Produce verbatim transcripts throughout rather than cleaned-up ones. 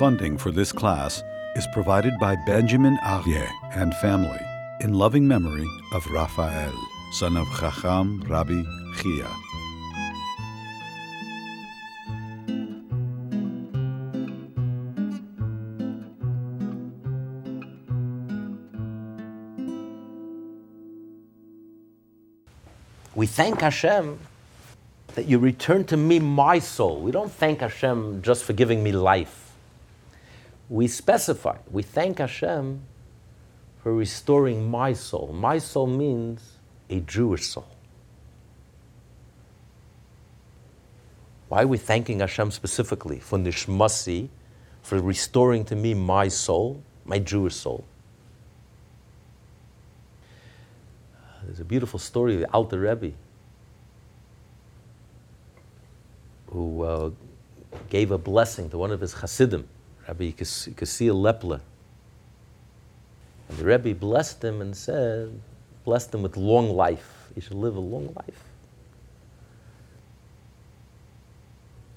Funding for this class is provided by Benjamin Arieh and family in loving memory of Raphael, son of Chacham, Rabbi Chia. We thank Hashem that you return to me my soul. We don't thank Hashem just for giving me life. We specify, we thank Hashem for restoring my soul. My soul means a Jewish soul. Why are we thanking Hashem specifically? For nishmasi, for restoring to me my soul, my Jewish soul. There's a beautiful story of the Alter Rebbe, who uh, gave a blessing to one of his chassidim, Rabbi Kisiel leple. And the Rebbe blessed him and said, blessed him with long life. He should live a long life.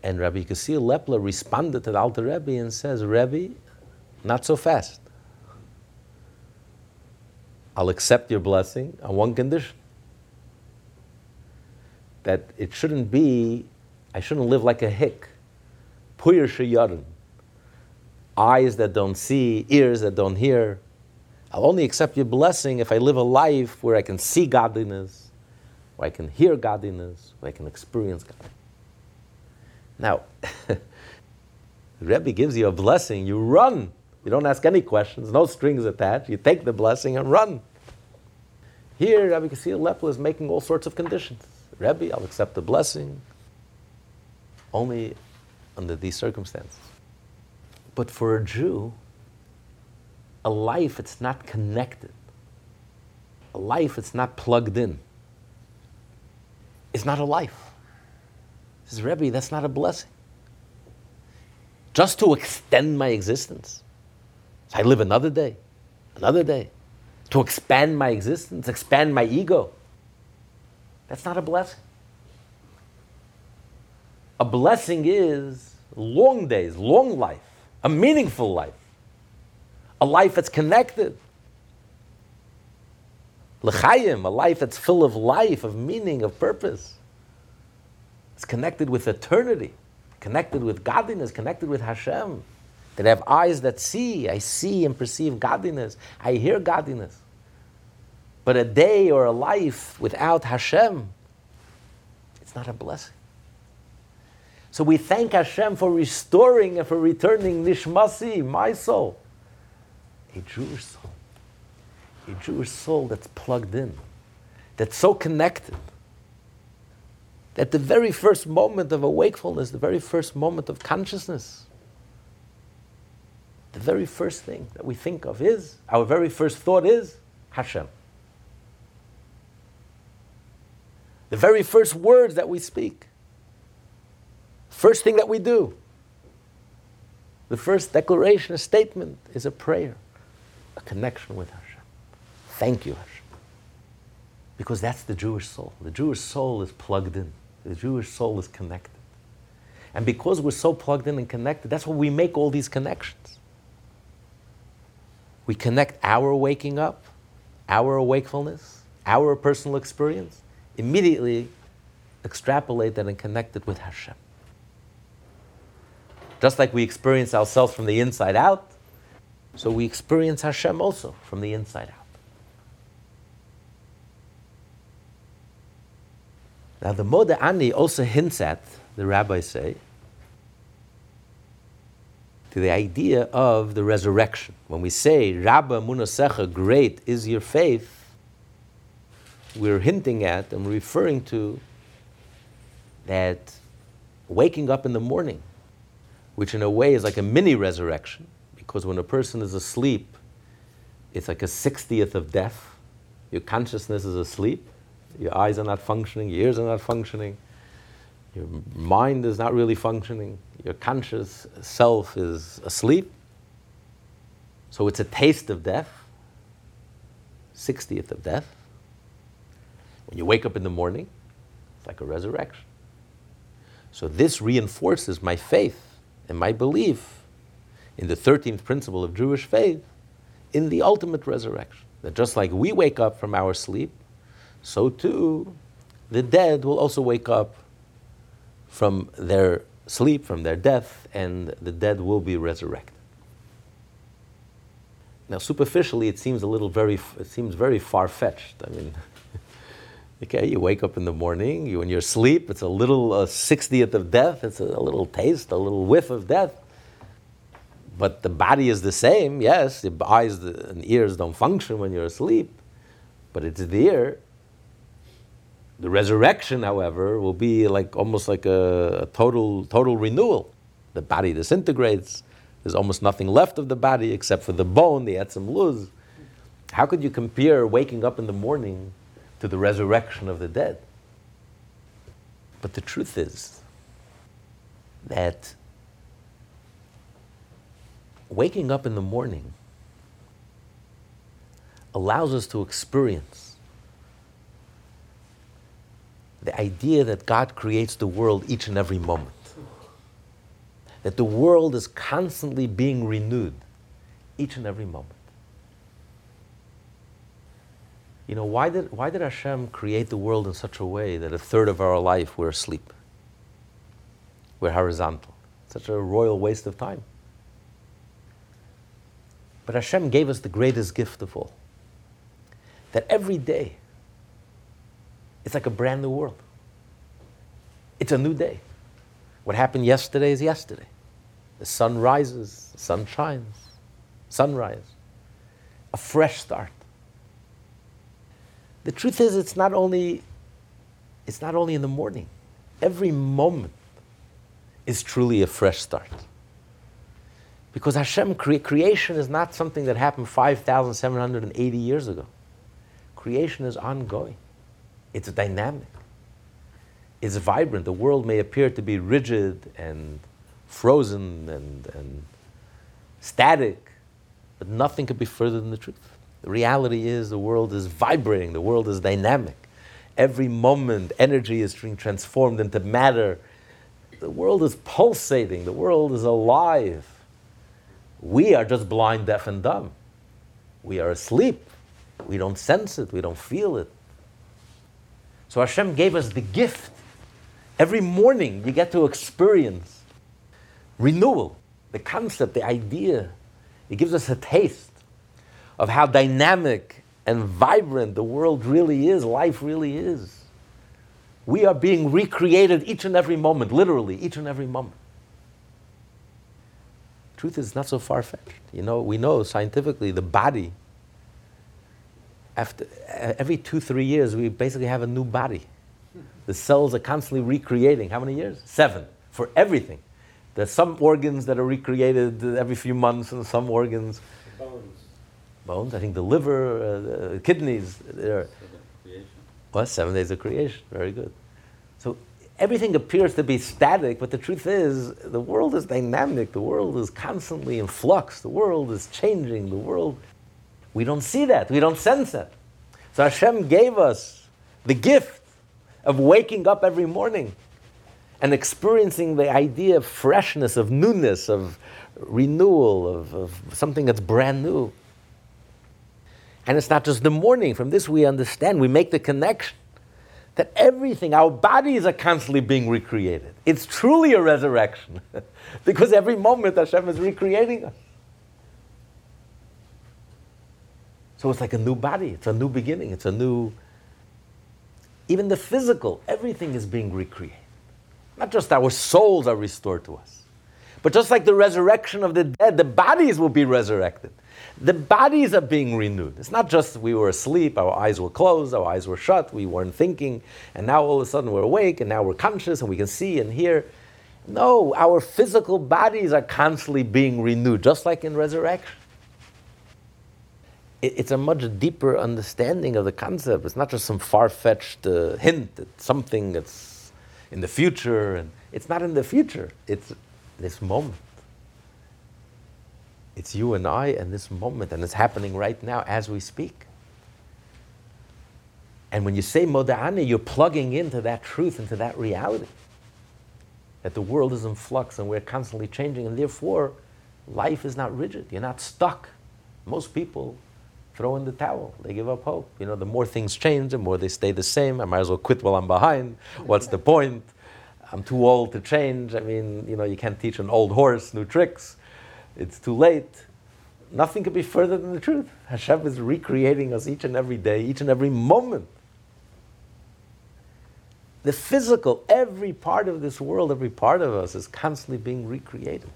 And Rabbi Kisiel leple responded to the Alter Rebbe and says, Rebbe, not so fast. I'll accept your blessing on one condition, that it shouldn't be, I shouldn't live like a hick. Puyer yarden. Eyes that don't see, ears that don't hear. I'll only accept your blessing if I live a life where I can see godliness, where I can hear godliness, where I can experience godliness. Now, the Rebbe gives you a blessing, you run. You don't ask any questions, no strings attached. You take the blessing and run. Here, Rabbi Kisiel leple is making all sorts of conditions. Rebbe, I'll accept the blessing only under these circumstances. But for a Jew, a life it's not connected. A life it's not plugged in. It's not a life. He says, Rebbe, that's not a blessing. Just to extend my existence. So I live another day, another day. To expand my existence, expand my ego. That's not a blessing. A blessing is long days, long life, a meaningful life, a life that's connected. L'chaim, a life that's full of life, of meaning, of purpose. It's connected with eternity, connected with godliness, connected with Hashem. That I have eyes that see, I see and perceive godliness, I hear godliness. But a day or a life without Hashem, it's not a blessing. So we thank Hashem for restoring and for returning nishmasi, my soul. A Jewish soul. A Jewish soul that's plugged in, that's so connected, that the very first moment of awakefulness, the very first moment of consciousness, the very first thing that we think of is, our very first thought is, Hashem. The very first words that we speak, first thing that we do, the first declaration, a statement, is a prayer, a connection with Hashem. Thank you, Hashem. Because that's the Jewish soul. The Jewish soul is plugged in. The Jewish soul is connected. And because we're so plugged in and connected, that's why we make all these connections. We connect our waking up, our wakefulness, our personal experience, immediately extrapolate that and connect it with Hashem. Just like we experience ourselves from the inside out, so we experience Hashem also from the inside out. Now the Modeh Ani also hints at, the rabbis say, to the idea of the resurrection. When we say, Rabba Emunasecha, great is your faith, we're hinting at and referring to that waking up in the morning, which in a way is like a mini resurrection, because when a person is asleep, it's like a sixtieth of death. Your consciousness is asleep. Your eyes are not functioning, your ears are not functioning. Your mind is not really functioning. Your conscious self is asleep. So it's a taste of death, sixtieth of death. When you wake up in the morning, it's like a resurrection. So this reinforces my faith and my belief in the thirteenth principle of Jewish faith, in the ultimate resurrection. That just like we wake up from our sleep, so too the dead will also wake up from their sleep, from their death, and the dead will be resurrected. Now, superficially, it seems a little very, it seems very far-fetched. I mean, okay, you wake up in the morning, you in your sleep, it's a little uh, sixtieth of death, it's a, a little taste, a little whiff of death. But the body is the same, yes, the eyes and ears don't function when you're asleep, but it's there. The resurrection, however, will be like almost like a, a total, total renewal. The body disintegrates. There's almost nothing left of the body except for the bone, the etzim luz. How could you compare waking up in the morning to the resurrection of the dead? But the truth is that waking up in the morning allows us to experience the idea that God creates the world each and every moment. That the world is constantly being renewed each and every moment. You know, why did, why did Hashem create the world in such a way that a third of our life we're asleep? We're horizontal. Such a royal waste of time. But Hashem gave us the greatest gift of all. That every day, it's like a brand new world. It's a new day. What happened yesterday is yesterday. The sun rises, the sun shines, sunrise, a fresh start. The truth is, it's not only, it's not only in the morning. Every moment is truly a fresh start. Because Hashem, cre- creation is not something that happened five thousand seven hundred eighty years ago. Creation is ongoing. It's dynamic. It's vibrant. The world may appear to be rigid and frozen and, and static, but nothing could be further than the truth. The reality is the world is vibrating. The world is dynamic. Every moment, energy is being transformed into matter. The world is pulsating. The world is alive. We are just blind, deaf, and dumb. We are asleep. We don't sense it. We don't feel it. So Hashem gave us the gift. Every morning you get to experience renewal, the concept, the idea. It gives us a taste of how dynamic and vibrant the world really is, life really is. We are being recreated each and every moment, literally, each and every moment. Truth is not so far-fetched. You know, we know scientifically the body, after every two, three years, we basically have a new body. The cells are constantly recreating. How many years? Seven. For everything. There's some organs that are recreated every few months, and some organs. Bones. Bones, I think the liver, uh, the kidneys. Seven creation. What? Seven days of creation. Very good. So everything appears to be static, but the truth is, the world is dynamic. The world is constantly in flux. The world is changing. The world. We don't see that. We don't sense that. So Hashem gave us the gift of waking up every morning and experiencing the idea of freshness, of newness, of renewal, of, of something that's brand new. And it's not just the morning. From this we understand, we make the connection that everything, our bodies are constantly being recreated. It's truly a resurrection because every moment Hashem is recreating us. So it's like a new body. It's a new beginning. It's a new... Even the physical, everything is being recreated. Not just our souls are restored to us, but just like the resurrection of the dead, the bodies will be resurrected. The bodies are being renewed. It's not just we were asleep, our eyes were closed, our eyes were shut, we weren't thinking, and now all of a sudden we're awake, and now we're conscious, and we can see and hear. No, our physical bodies are constantly being renewed, just like in resurrection. It's a much deeper understanding of the concept. It's not just some far-fetched uh, hint at something that's in the future. And it's not in the future. It's this moment. It's you and I and this moment. And it's happening right now as we speak. And when you say Modeh Ani, you're plugging into that truth, into that reality. That the world is in flux and we're constantly changing. And therefore, Life is not rigid. You're not stuck. Most people throw in the towel. They give up hope. You know, the more things change, the more they stay the same. I might as well quit while I'm behind. What's the point? I'm too old to change. I mean, you know, you can't teach an old horse new tricks. It's too late. Nothing could be further than the truth. Hashem is recreating us each and every day, each and every moment. The physical, every part of this world, every part of us is constantly being recreated.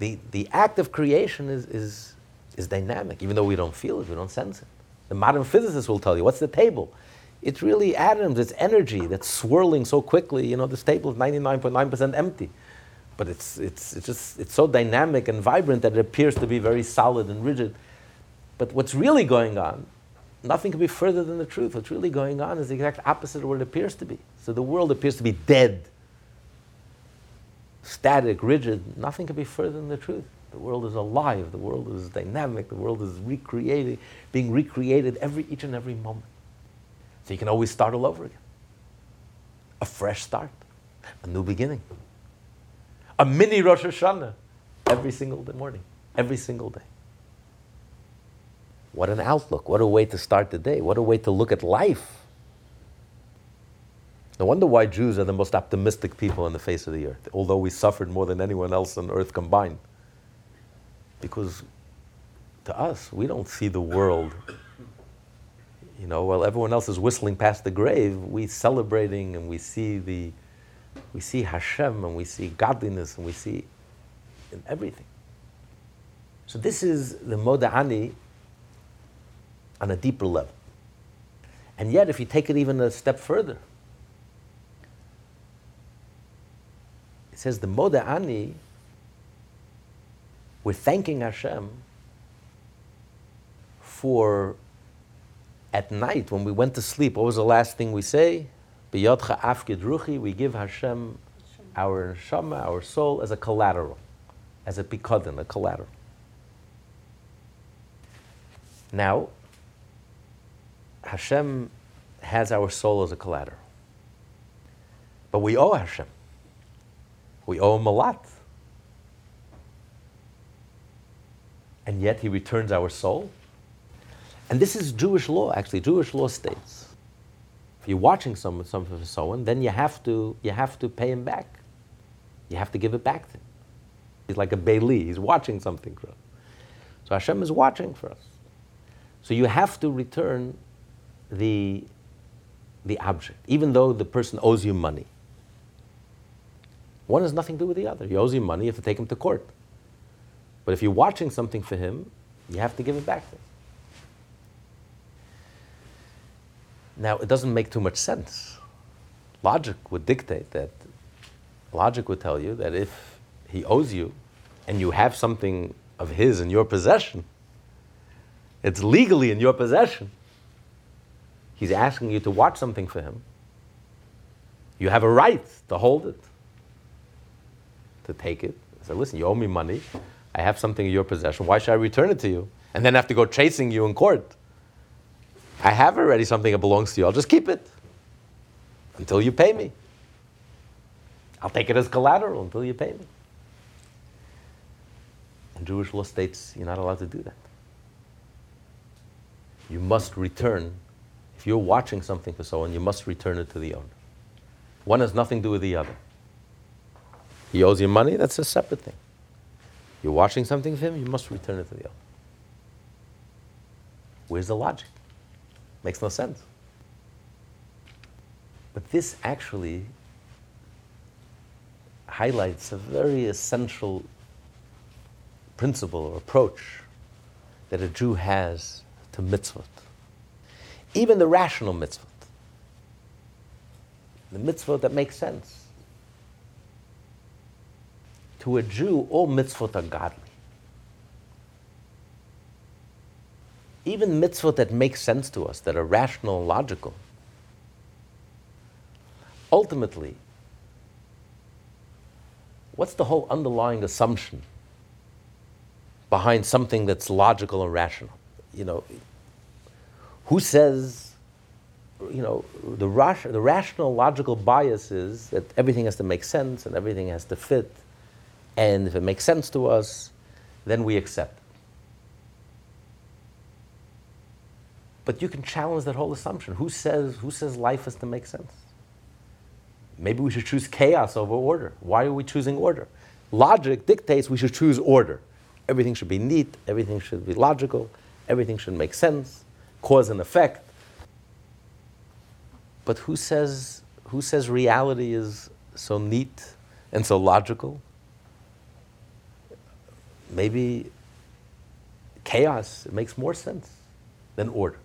The, the act of creation is, is, is dynamic, even though we don't feel it, we don't sense it. The modern physicists will tell you, what's the table? It's really atoms, it's energy that's swirling so quickly. You know, this table is ninety-nine point nine percent empty. But it's, it's, it's just it's so dynamic and vibrant that it appears to be very solid and rigid. But what's really going on, nothing could be further than the truth. What's really going on is the exact opposite of what it appears to be. So the world appears to be dead, static, rigid. Nothing could be further than the truth. The world is alive. The world is dynamic. The world is recreating, being recreated every each and every moment. So you can always start all over again. A fresh start, a new beginning. A mini Rosh Hashanah every single day morning, every single day. What an outlook. What a way to start the day. What a way to look at life. No wonder why Jews are the most optimistic people on the face of the earth, although we suffered more than anyone else on earth combined. Because to us, we don't see the world. You know, while everyone else is whistling past the grave, we're celebrating and we see the We see Hashem and we see godliness and we see in everything. So this is the Modeh Ani on a deeper level. And yet, if you take it even a step further, it says the Modeh Ani, we're thanking Hashem for at night when we went to sleep, what was the last thing we say? B'yadcha afkid ruchi, we give Hashem our neshama, our soul, as a collateral, as a pikadon, a collateral. Now, Hashem has our soul as a collateral. But we owe Hashem. We owe Him a lot. And yet He returns our soul. And this is Jewish law, actually. Jewish law states, if you're watching someone, someone, someone, then you have to you have to pay him back. You have to give it back to him. He's like a baili. He's watching something for us. So Hashem is watching for us. So you have to return the the object, even though the person owes you money. One has nothing to do with the other. He owes you money, you have to take him to court. But if you're watching something for him, you have to give it back to him. Now, it doesn't make too much sense. Logic would dictate that. Logic would tell you that if he owes you and you have something of his in your possession, it's legally in your possession. He's asking you to watch something for him. You have a right to hold it, to take it. So listen, you owe me money. I have something in your possession. Why should I return it to you? And then have to go chasing you in court. I have already something that belongs to you. I'll just keep it until you pay me. I'll take it as collateral until you pay me. And Jewish law states you're not allowed to do that. You must return. If you're watching something for someone, you must return it to the owner. One has nothing to do with the other. He owes you money, that's a separate thing. You're watching something for him, you must return it to the owner. Where's the logic? Makes no sense. But this actually highlights a very essential principle or approach that a Jew has to mitzvot. Even the rational mitzvot. The mitzvot that makes sense. To a Jew, all mitzvot are godly. Even mitzvot that make sense to us, that are rational and logical, ultimately, what's the whole underlying assumption behind something that's logical and rational? You know, who says, you know, the rash, the rational, logical bias is that everything has to make sense and everything has to fit. And if it makes sense to us, then we accept it. But you can challenge that whole assumption. Who says, who says life has to make sense? Maybe we should choose chaos over order. Why are we choosing order? Logic dictates we should choose order. Everything should be neat, everything should be logical, everything should make sense, cause and effect. But who says, who says reality is so neat and so logical? Maybe chaos makes more sense than order.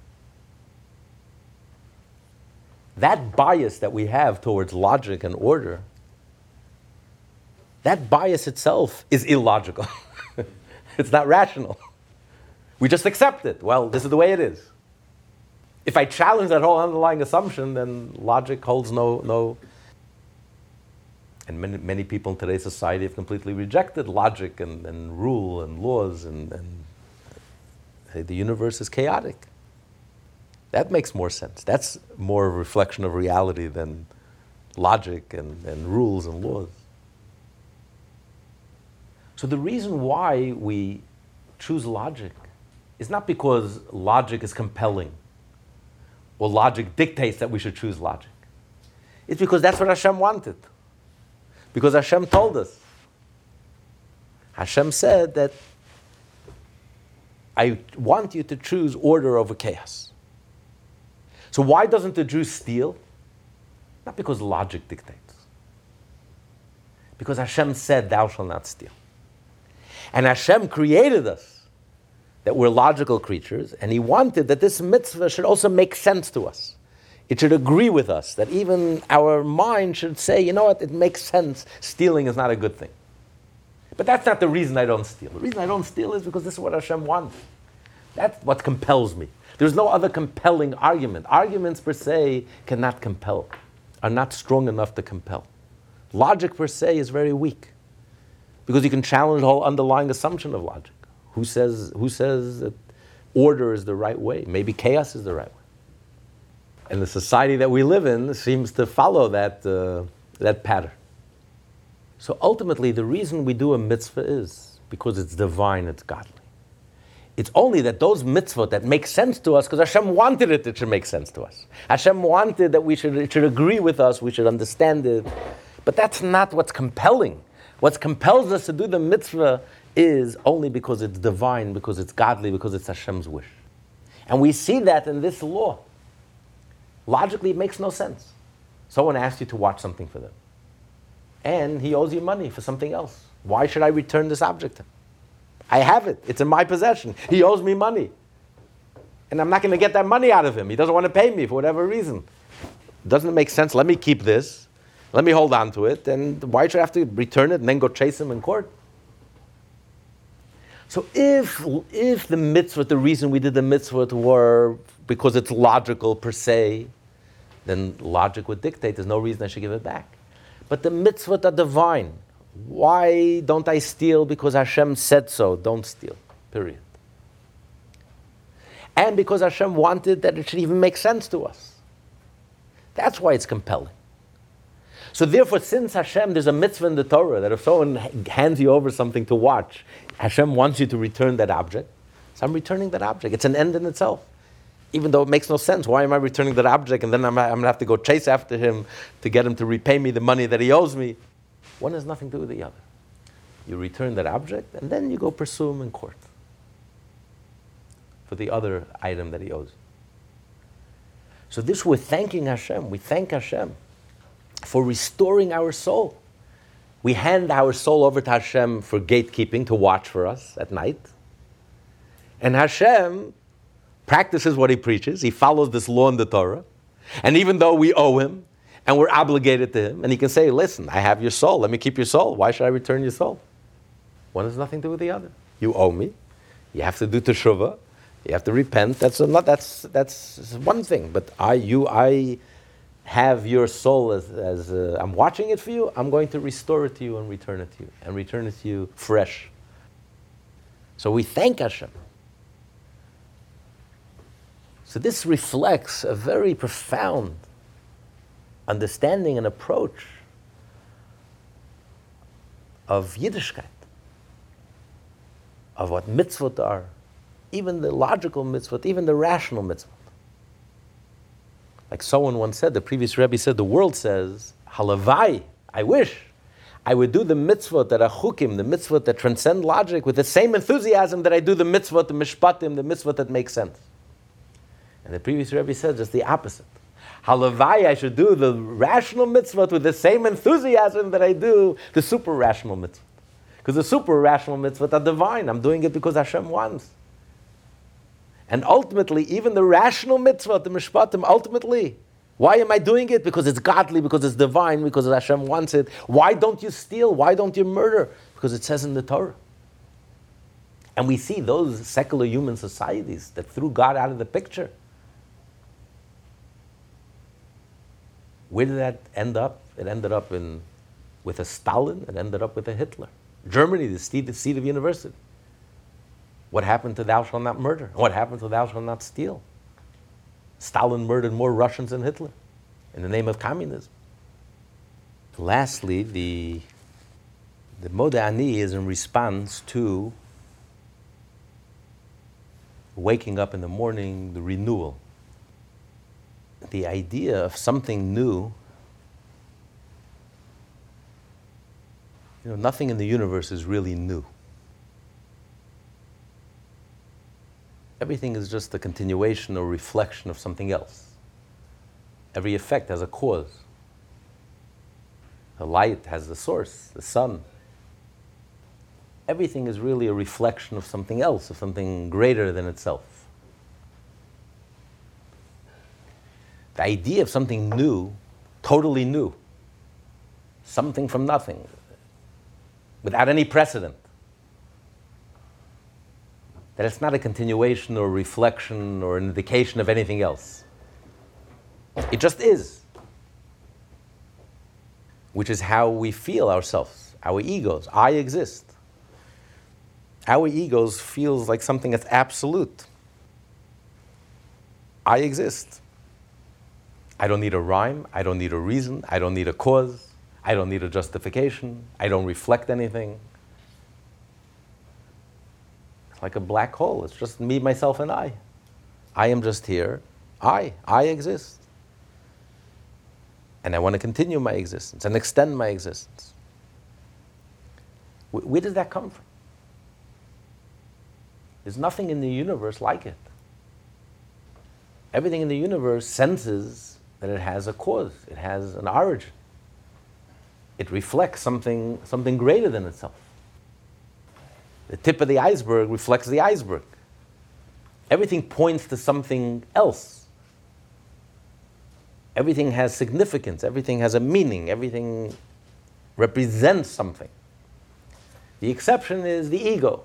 That bias that we have towards logic and order, that bias itself is illogical. It's not rational. We just accept it. Well, this is the way it is. If I challenge that whole underlying assumption, then logic holds no... no. And many, many people in today's society have completely rejected logic and, and rule and laws, and, and the universe is chaotic. That makes more sense. That's more a reflection of reality than logic and, and rules and laws. So the reason why we choose logic is not because logic is compelling or logic dictates that we should choose logic. It's because that's what Hashem wanted. Because Hashem told us. Hashem said that I want you to choose order over chaos. So why doesn't the Jew steal? Not because logic dictates. Because Hashem said, thou shalt not steal. And Hashem created us, that we're logical creatures, and He wanted that this mitzvah should also make sense to us. It should agree with us, that even our mind should say, you know what, it makes sense, stealing is not a good thing. But that's not the reason I don't steal. The reason I don't steal is because this is what Hashem wants. That's what compels me. There's no other compelling argument. Arguments per se cannot compel, are not strong enough to compel. Logic per se is very weak, because you can challenge the whole underlying assumption of logic. Who says, who says that order is the right way? Maybe chaos is the right way. And the society that we live in seems to follow that, uh, that pattern. So ultimately, the reason we do a mitzvah is because it's divine, it's godly. It's only that those mitzvot that make sense to us, because Hashem wanted it, it should make sense to us. Hashem wanted that we should, it should agree with us, we should understand it. But that's not what's compelling. What compels us to do the mitzvah is only because it's divine, because it's godly, because it's Hashem's wish. And we see that in this law. Logically, it makes no sense. Someone asks you to watch something for them, and he owes you money for something else. Why should I return this object to him? I have it. It's in my possession. He owes me money, and I'm not going to get that money out of him. He doesn't want to pay me for whatever reason. Doesn't it make sense? Let me keep this. Let me hold on to it. And why should I have to return it and then go chase him in court? So if, if the mitzvah, the reason we did the mitzvah were because it's logical per se, then logic would dictate there's no reason I should give it back. But the mitzvot are divine. Why don't I steal? Because Hashem said so, don't steal, period. And because Hashem wanted that it should even make sense to us. That's why it's compelling. So therefore, since Hashem, there's a mitzvah in the Torah that if someone hands you over something to watch, Hashem wants you to return that object, so I'm returning that object. It's an end in itself. Even though it makes no sense, why am I returning that object and then I'm, I'm going to have to go chase after him to get him to repay me the money that he owes me? One has nothing to do with the other. You return that object and then you go pursue him in court for the other item that he owes you. So this, we're thanking Hashem. We thank Hashem for restoring our soul. We hand our soul over to Hashem for gatekeeping, to watch for us at night. And Hashem practices what He preaches. He follows this law in the Torah. And even though we owe Him, and we're obligated to Him, and He can say, listen, I have your soul. Let me keep your soul. Why should I return your soul? One has nothing to do with the other. You owe me. You have to do teshuvah. You have to repent. That's not, that's, that's one thing. But I, you, I have your soul as, as uh, I'm watching it for you. I'm going to restore it to you and return it to you, and return it to you fresh. So we thank Hashem. So this reflects a very profound understanding and approach of Yiddishkeit, of what mitzvot are, even the logical mitzvot, even the rational mitzvot. Like someone once said, the previous Rebbe said, the world says, Halavai, I wish I would do the mitzvot that are chukim, the mitzvot that transcend logic, with the same enthusiasm that I do the mitzvot, the mishpatim, the mitzvot that makes sense. And the previous Rebbe said just the opposite. Halavai, I should do the rational mitzvot with the same enthusiasm that I do the super rational mitzvot. Because the super rational mitzvot are divine. I'm doing it because Hashem wants. And ultimately, even the rational mitzvot, the mishpatim, ultimately, why am I doing it? Because it's godly, because it's divine, because Hashem wants it. Why don't you steal? Why don't you murder? Because it says in the Torah. And we see those secular human societies that threw God out of the picture. Where did that end up? It ended up in, with a Stalin. It ended up with a Hitler. Germany, the seat, the seat of university. What happened to thou shalt not murder? What happened to thou shalt not steal? Stalin murdered more Russians than Hitler in the name of communism. Lastly, the, the Modeh Ani is in response to waking up in the morning, the renewal. The idea of something new. You know, nothing in the universe is really new. Everything is just a continuation or reflection of something else. Every effect has a cause. The light has the source, the sun. Everything is really a reflection of something else, of something greater than itself. The idea of something new, totally new, something from nothing, without any precedent, that it's not a continuation or reflection or an indication of anything else. It just is. Which is how we feel ourselves, our egos. I exist. Our egos feels like something that's absolute. I exist. I don't need a rhyme. I don't need a reason. I don't need a cause. I don't need a justification. I don't reflect anything. Like a black hole. It's just me, myself, and I. I am just here. I. I exist. And I want to continue my existence and extend my existence. Where, where does that come from? There's nothing in the universe like it. Everything in the universe senses that it has a cause. It has an origin. It reflects something, something greater than itself. The tip of the iceberg reflects the iceberg. Everything points to something else. Everything has significance. Everything has a meaning. Everything represents something. The exception is the ego,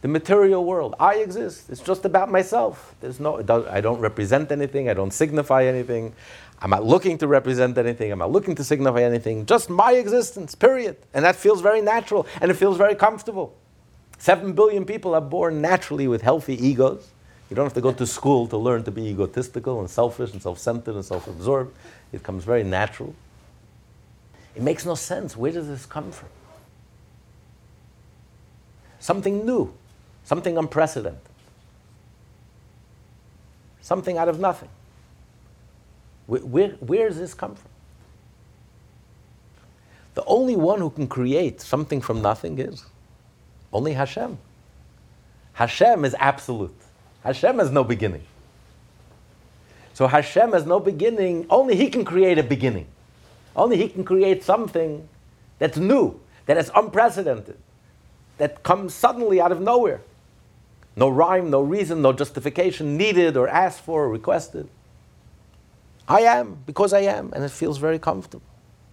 the material world. I exist. It's just about myself. There's no, I don't represent anything. I don't signify anything. I'm not looking to represent anything. I'm not looking to signify anything. Just my existence, period. And that feels very natural, and it feels very comfortable. Seven billion people are born naturally with healthy egos. You don't have to go to school to learn to be egotistical and selfish and self-centered and self-absorbed. It comes very natural. It makes no sense. Where does this come from? Something new. Something unprecedented. Something out of nothing. Where, where, where does this come from? The only one who can create something from nothing is only Hashem. Hashem is absolute. Hashem has no beginning. So Hashem has no beginning. Only He can create a beginning. Only He can create something that's new, that is unprecedented, that comes suddenly out of nowhere. No rhyme, no reason, no justification needed or asked for or requested. I am, because I am, and it feels very comfortable.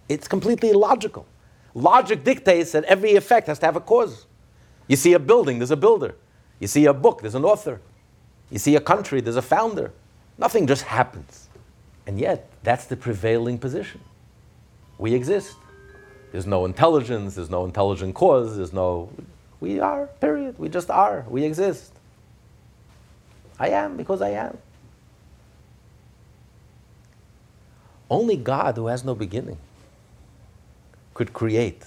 It's completely illogical. Logic dictates that every effect has to have a cause. You see a building, there's a builder. You see a book, there's an author. You see a country, there's a founder. Nothing just happens. And yet, that's the prevailing position. We exist. There's no intelligence, there's no intelligent cause, there's no... We are, period. We just are. We exist. I am because I am. Only God, who has no beginning, could create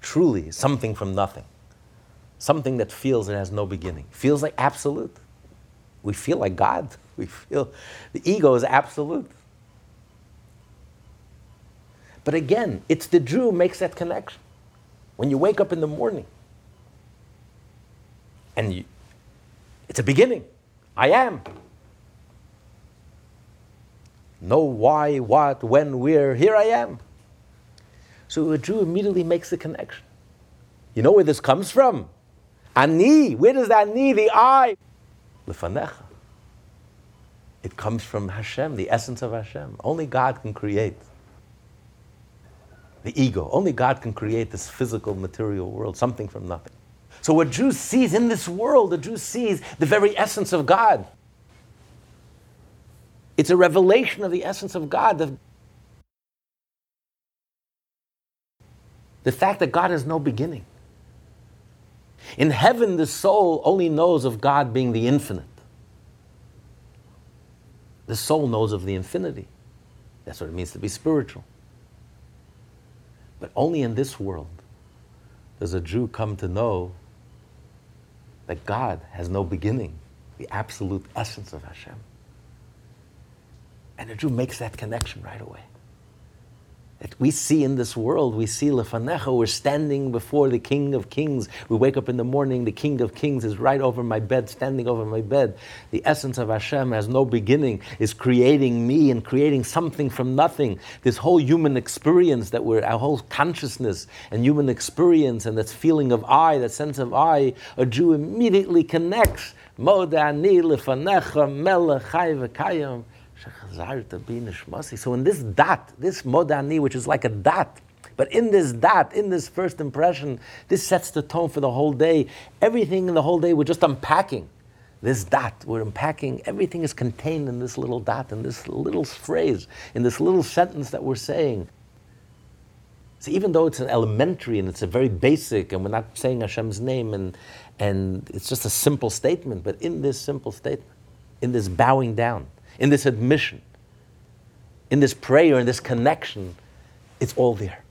truly something from nothing. Something that feels it has no beginning. Feels like absolute. We feel like God. We feel the ego is absolute. But again, it's the Jew who makes that connection. When you wake up in the morning, and you, it's a beginning. I am. No why, what, when, where, here I am. So a Jew immediately makes the connection. You know where this comes from? Ani. Where does that Ani, the I? Lefanecha. It comes from Hashem, the essence of Hashem. Only God can create the ego. Only God can create this physical, material world, something from nothing. So what Jew sees in this world, the Jew sees the very essence of God. It's a revelation of the essence of God. The, the fact that God has no beginning. In heaven, the soul only knows of God being the infinite. The soul knows of the infinity. That's what it means to be spiritual. But only in this world does a Jew come to know that God has no beginning, the absolute essence of Hashem. And a Jew makes that connection right away. That we see in this world, we see Lefanecha, we're standing before the King of Kings. We wake up in the morning, the King of Kings is right over my bed, standing over my bed. The essence of Hashem has no beginning, is creating me and creating something from nothing. This whole human experience that we're, our whole consciousness and human experience and that feeling of I, that sense of I, a Jew immediately connects. Modeh Ani Lefanecha Melech Chai V'Kayam. So in this dot, this Modeh Ani, which is like a dot, but in this dot, in this first impression, this sets the tone for the whole day. Everything in the whole day, we're just unpacking this dot. We're unpacking, everything is contained in this little dot, in this little phrase, in this little sentence that we're saying. So even though it's an elementary and it's a very basic, and we're not saying Hashem's name, and, and it's just a simple statement, but in this simple statement, in this bowing down, in this admission, in this prayer, in this connection, it's all there.